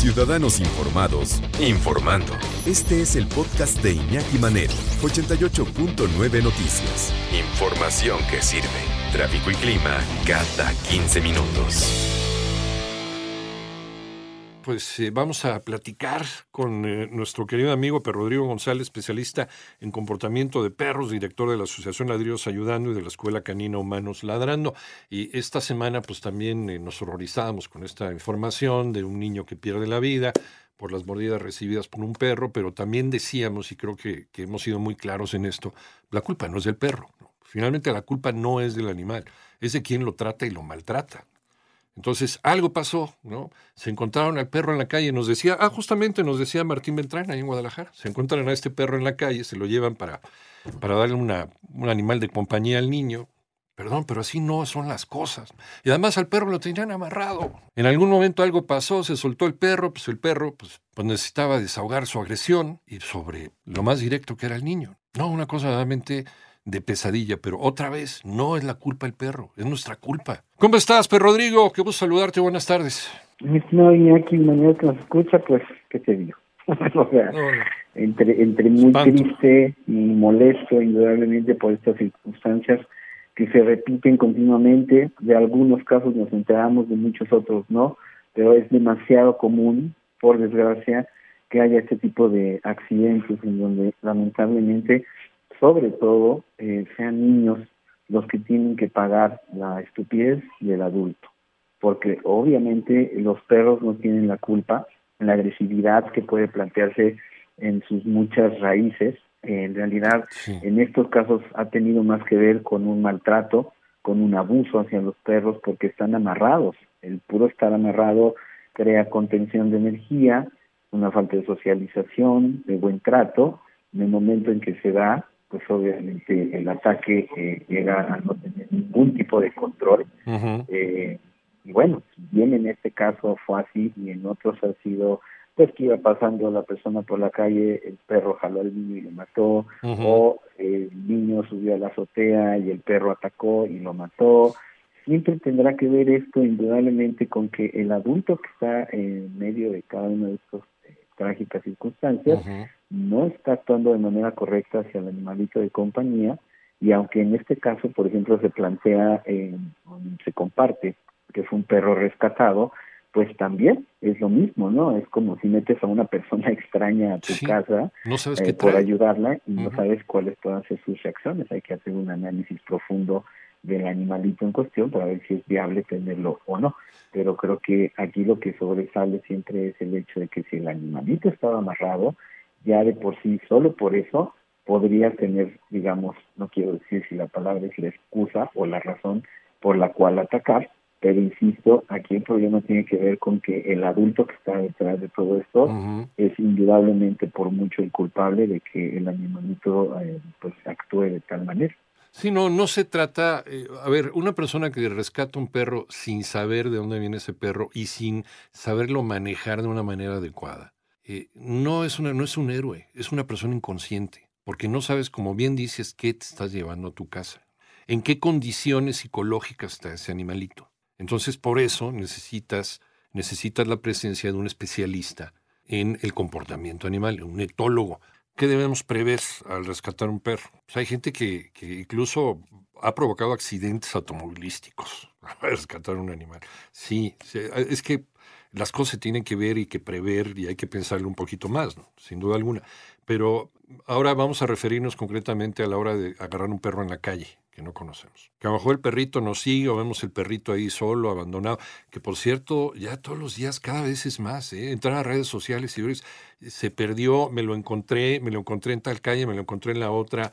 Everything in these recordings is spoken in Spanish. Ciudadanos informados, informando. Este es el podcast de Iñaki Manero, 88.9 Noticias. Información que sirve. Tráfico y clima cada 15 minutos. Pues vamos a platicar con nuestro querido amigo Per Rodrigo González, especialista en comportamiento de perros, director de la Asociación Ladridos Ayudando y de la Escuela Canina Humanos Ladrando. Y esta semana pues también nos horrorizábamos con esta información de un niño que pierde la vida por las mordidas recibidas por un perro, pero también decíamos, y creo que hemos sido muy claros en esto, la culpa no es del perro, ¿no? Finalmente la culpa no es del animal, es de quien lo trata y lo maltrata. Entonces, algo pasó, ¿no? Se encontraron al perro en la calle, nos decía, justamente nos decía Martín Ventrana ahí en Guadalajara, se encuentran a este perro en la calle, se lo llevan para darle un animal de compañía al niño. Perdón, pero así no son las cosas. Y además al perro lo tenían amarrado. En algún momento algo pasó, se soltó el perro pues necesitaba desahogar su agresión y sobre lo más directo que era el niño. No, una cosa realmente de pesadilla, pero otra vez, no es la culpa del perro, es nuestra culpa. ¿Cómo estás, Per Rodrigo? Qué gusto saludarte, buenas tardes. No, Iñaki, mañana que nos escucha, pues, ¿qué te digo? O sea, no. Entre muy espanto, triste y molesto, indudablemente, por estas circunstancias que se repiten continuamente. De algunos casos nos enteramos, de muchos otros no, pero es demasiado común, por desgracia, que haya este tipo de accidentes en donde, lamentablemente, sobre todo, sean niños los que tienen que pagar la estupidez del adulto, porque obviamente los perros no tienen la culpa en la agresividad que puede plantearse en sus muchas raíces. En realidad, sí, en estos casos ha tenido más que ver con un maltrato, con un abuso hacia los perros, porque están amarrados. El puro estar amarrado crea contención de energía, una falta de socialización, de buen trato. En el momento en que se da, pues obviamente el ataque llega a no tener ningún tipo de control. Uh-huh. Y bueno, bien en este caso fue así y en otros ha sido, pues que iba pasando la persona por la calle, el perro jaló al niño y lo mató, uh-huh, o el niño subió a la azotea y el perro atacó y lo mató. Siempre tendrá que ver esto indudablemente con que el adulto que está en medio de cada uno de estos trágicas circunstancias, uh-huh, no está actuando de manera correcta hacia el animalito de compañía, y aunque en este caso, por ejemplo, se plantea, se comparte que fue un perro rescatado, pues también es lo mismo, ¿no? Es como si metes a una persona extraña a tu sí, casa, no sabes qué por ayudarla y uh-huh, no sabes cuáles puedan ser sus reacciones. Hay que hacer un análisis profundo del animalito en cuestión para ver si es viable tenerlo o no, pero creo que aquí lo que sobresale siempre es el hecho de que si el animalito estaba amarrado, ya de por sí, solo por eso, podría tener, digamos, no quiero decir si la palabra es la excusa o la razón por la cual atacar, pero insisto, aquí el problema tiene que ver con que el adulto que está detrás de todo esto, uh-huh, es indudablemente por mucho el culpable de que el animalito pues actúe de tal manera. Sí, no se trata... una persona que rescata un perro sin saber de dónde viene ese perro y sin saberlo manejar de una manera adecuada, no es un héroe, es una persona inconsciente, porque no sabes, como bien dices, qué te estás llevando a tu casa, en qué condiciones psicológicas está ese animalito. Entonces, por eso necesitas la presencia de un especialista en el comportamiento animal, un etólogo. ¿Qué debemos prever al rescatar un perro? Pues hay gente que incluso ha provocado accidentes automovilísticos al rescatar un animal. Sí, es que las cosas se tienen que ver y que prever y hay que pensarle un poquito más, ¿no? Sin duda alguna. Pero ahora vamos a referirnos concretamente a la hora de agarrar un perro en la calle que no conocemos. Que a lo mejor el perrito nos sigue o vemos el perrito ahí solo, abandonado, que por cierto, ya todos los días cada vez es más, ¿eh? Entrar a redes sociales y ver, se perdió, me lo encontré en tal calle, me lo encontré en la otra,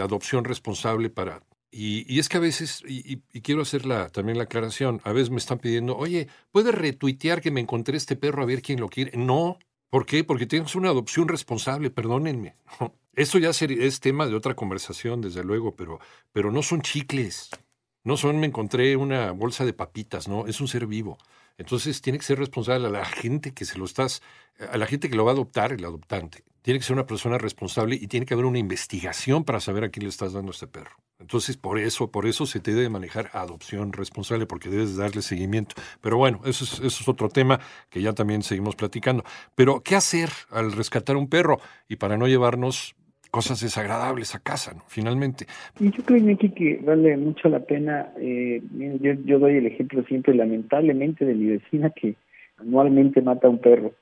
adopción responsable para... Y es que a veces, y quiero hacer también la aclaración, a veces me están pidiendo, oye, ¿puedes retuitear que me encontré este perro a ver quién lo quiere? No. ¿Por qué? Porque tienes una adopción responsable, perdónenme. Esto ya es tema de otra conversación, desde luego, pero no son chicles. No son, me encontré una bolsa de papitas, no, es un ser vivo. Entonces tiene que ser responsable a la gente que a la gente que lo va a adoptar, el adoptante. Tiene que ser una persona responsable y tiene que haber una investigación para saber a quién le estás dando este perro. Entonces, por eso se te debe manejar adopción responsable, porque debes darle seguimiento. Pero bueno, eso es otro tema que ya también seguimos platicando. Pero, ¿qué hacer al rescatar un perro? Y para no llevarnos cosas desagradables a casa, ¿no? Finalmente. Yo creo, Iñaki, que vale mucho la pena. Yo doy el ejemplo siempre, lamentablemente, de mi vecina que anualmente mata a un perro,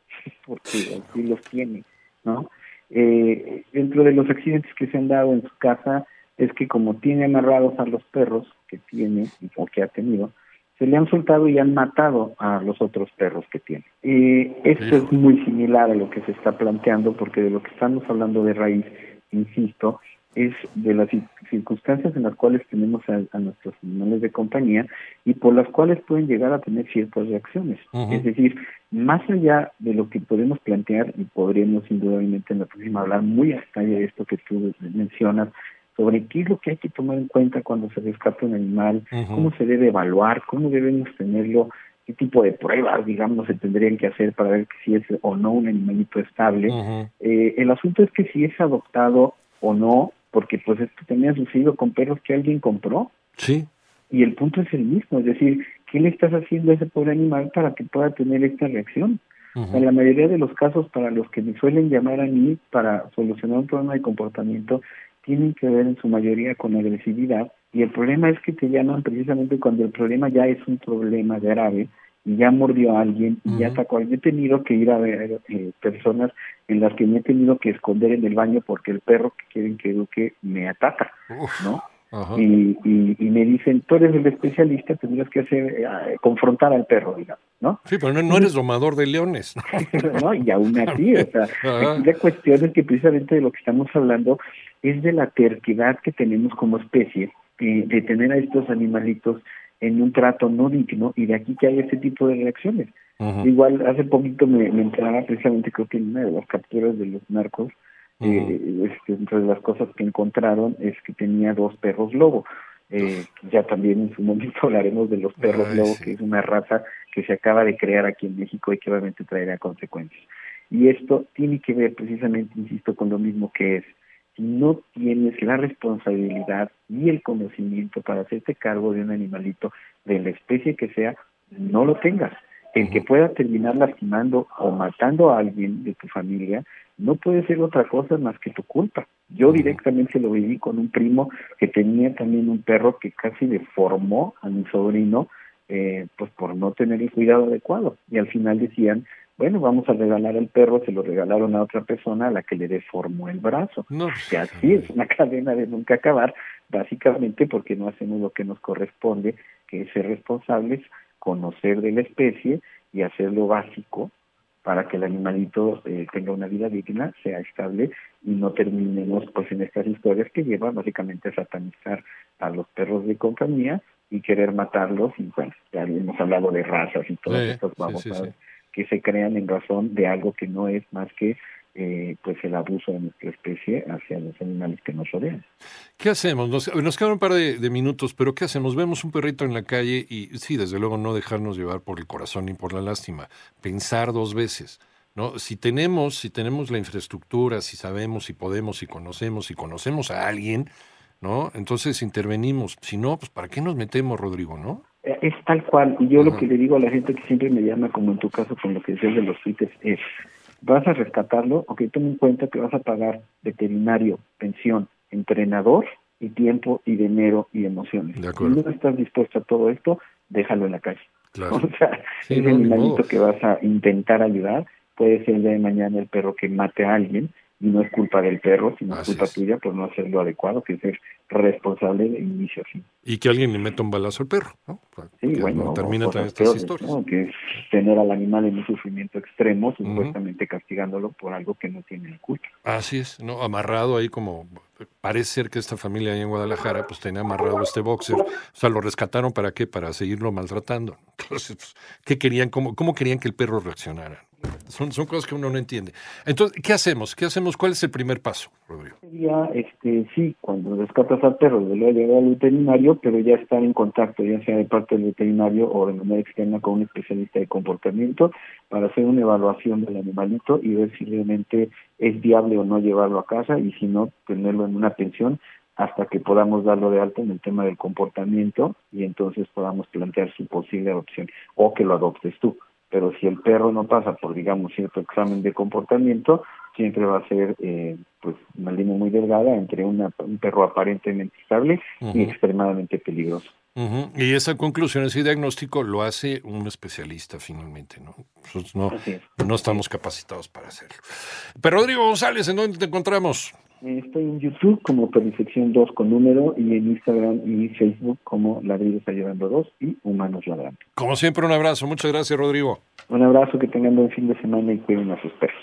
porque así los tiene, ¿no? Dentro de los accidentes que se han dado en su casa es que como tiene amarrados a los perros que tiene o que ha tenido, se le han soltado y han matado a los otros perros que tiene. Esto es muy similar a lo que se está planteando, porque de lo que estamos hablando de raíz, insisto, es de las circunstancias en las cuales tenemos a nuestros animales de compañía y por las cuales pueden llegar a tener ciertas reacciones. Uh-huh. Es decir, más allá de lo que podemos plantear, y podríamos indudablemente en la próxima hablar muy a detalle de esto que tú mencionas, sobre qué es lo que hay que tomar en cuenta cuando se rescata un animal, uh-huh, cómo se debe evaluar, cómo debemos tenerlo, qué tipo de pruebas, digamos, se tendrían que hacer para ver si es o no un animalito estable. Uh-huh. El asunto es que si es adoptado o no, porque pues esto también ha sucedido con perros que alguien compró. Sí. Y el punto es el mismo, es decir, ¿qué le estás haciendo a ese pobre animal para que pueda tener esta reacción? Uh-huh. En la mayoría de los casos, para los que me suelen llamar a mí para solucionar un problema de comportamiento, tienen que ver en su mayoría con agresividad, y el problema es que te llaman precisamente cuando el problema ya es un problema grave y ya mordió a alguien y, uh-huh, ya atacó a alguien. He tenido que ir a ver personas en las que me he tenido que esconder en el baño porque el perro que quieren que eduque me ataca, ¿no? Uh-huh. Y me dicen, tú eres el especialista, tendrías que hacer confrontar al perro, digamos, ¿no? Sí, pero no eres domador de leones, ¿no? No, y aún así, o sea, uh-huh, la cuestión es que precisamente de lo que estamos hablando es de la terquedad que tenemos como especie de tener a estos animalitos en un trato no digno, y de aquí que hay este tipo de reacciones. Uh-huh. Igual, hace poquito me enteraba precisamente, creo que en una de las capturas de los narcos, uh-huh, entre las cosas que encontraron es que tenía 2 perros lobo. Ya también en su momento hablaremos de los perros lobo, sí, que es una raza que se acaba de crear aquí en México y que obviamente traerá consecuencias. Y esto tiene que ver precisamente, insisto, con lo mismo que es. Si no tienes la responsabilidad y el conocimiento para hacerte cargo de un animalito, de la especie que sea, no lo tengas. El que pueda terminar lastimando o matando a alguien de tu familia no puede ser otra cosa más que tu culpa. Yo directamente lo viví con un primo que tenía también un perro que casi deformó a mi sobrino, pues por no tener el cuidado adecuado. Y al final decían, bueno, vamos a regalar al perro, se lo regalaron a otra persona a la que le deformó el brazo. No, que así es una cadena de nunca acabar, básicamente porque no hacemos lo que nos corresponde, que es ser responsables, conocer de la especie y hacer lo básico para que el animalito tenga una vida digna, sea estable, y no terminemos pues en estas historias que llevan básicamente a satanizar a los perros de compañía y querer matarlos. Y bueno, ya hemos hablado de razas y todo esto, vamos a ver, que se crean en razón de algo que no es más que pues el abuso de nuestra especie hacia los animales que nos rodean. ¿Qué hacemos? Nos quedan un par de minutos, pero ¿qué hacemos? Vemos un perrito en la calle y sí, desde luego no dejarnos llevar por el corazón ni por la lástima. Pensar 2 veces, ¿no? Si tenemos la infraestructura, si sabemos, si podemos, si conocemos a alguien, ¿no? Entonces intervenimos. Si no, pues ¿para qué nos metemos, Rodrigo, no? Es tal cual, y yo, uh-huh, lo que le digo a la gente que siempre me llama, como en tu caso con lo que decías de los tweets, es: ¿vas a rescatarlo? Ok, toma en cuenta que vas a pagar veterinario, pensión, entrenador, y tiempo, y dinero, y emociones. De acuerdo. Si no estás dispuesto a todo esto, déjalo en la calle. Claro. O sea, sí, el animalito que vas a intentar ayudar puede ser el día de mañana el perro que mate a alguien, y no es culpa del perro, sino es culpa tuya por no hacer lo adecuado, que es ser responsable de inicio a fin. Y que alguien le meta un balazo al perro, ¿no? Sí, que bueno, no termina todas estas historias, ¿no? Que es tener al animal en un sufrimiento extremo, supuestamente castigándolo por algo que no tiene el culpa. Así es, ¿no? Amarrado ahí como... Parece ser que esta familia ahí en Guadalajara pues tenía amarrado este boxer. O sea, ¿lo rescataron para qué? Para seguirlo maltratando. Entonces, pues, ¿qué querían? ¿Cómo querían que el perro reaccionara? Son cosas que uno no entiende. Entonces, ¿qué hacemos? ¿Cuál es el primer paso, Rodrigo? Sería, sí, cuando rescatas al perro, lo llevar al veterinario, pero ya estar en contacto, ya sea de parte del veterinario o de manera externa con un especialista de comportamiento, para hacer una evaluación del animalito y ver si realmente es viable o no llevarlo a casa, y si no, tenerlo en una pensión hasta que podamos darlo de alta en el tema del comportamiento, y entonces podamos plantear su posible adopción o que lo adoptes tú. Pero si el perro no pasa por, digamos, cierto examen de comportamiento, siempre va a ser pues una línea muy delgada entre un perro aparentemente estable y extremadamente peligroso. Y esa conclusión, ese diagnóstico, lo hace un especialista finalmente, ¿no? Nosotros no estamos capacitados para hacerlo. Pero Rodrigo González, ¿en dónde te encontramos? Estoy en YouTube como Perfección 2 con número, y en Instagram y Facebook como Ladridos Ayudando 2 y Humanos Ladrando. Como siempre, un abrazo. Muchas gracias, Rodrigo. Un abrazo, que tengan buen fin de semana y cuiden a sus perros.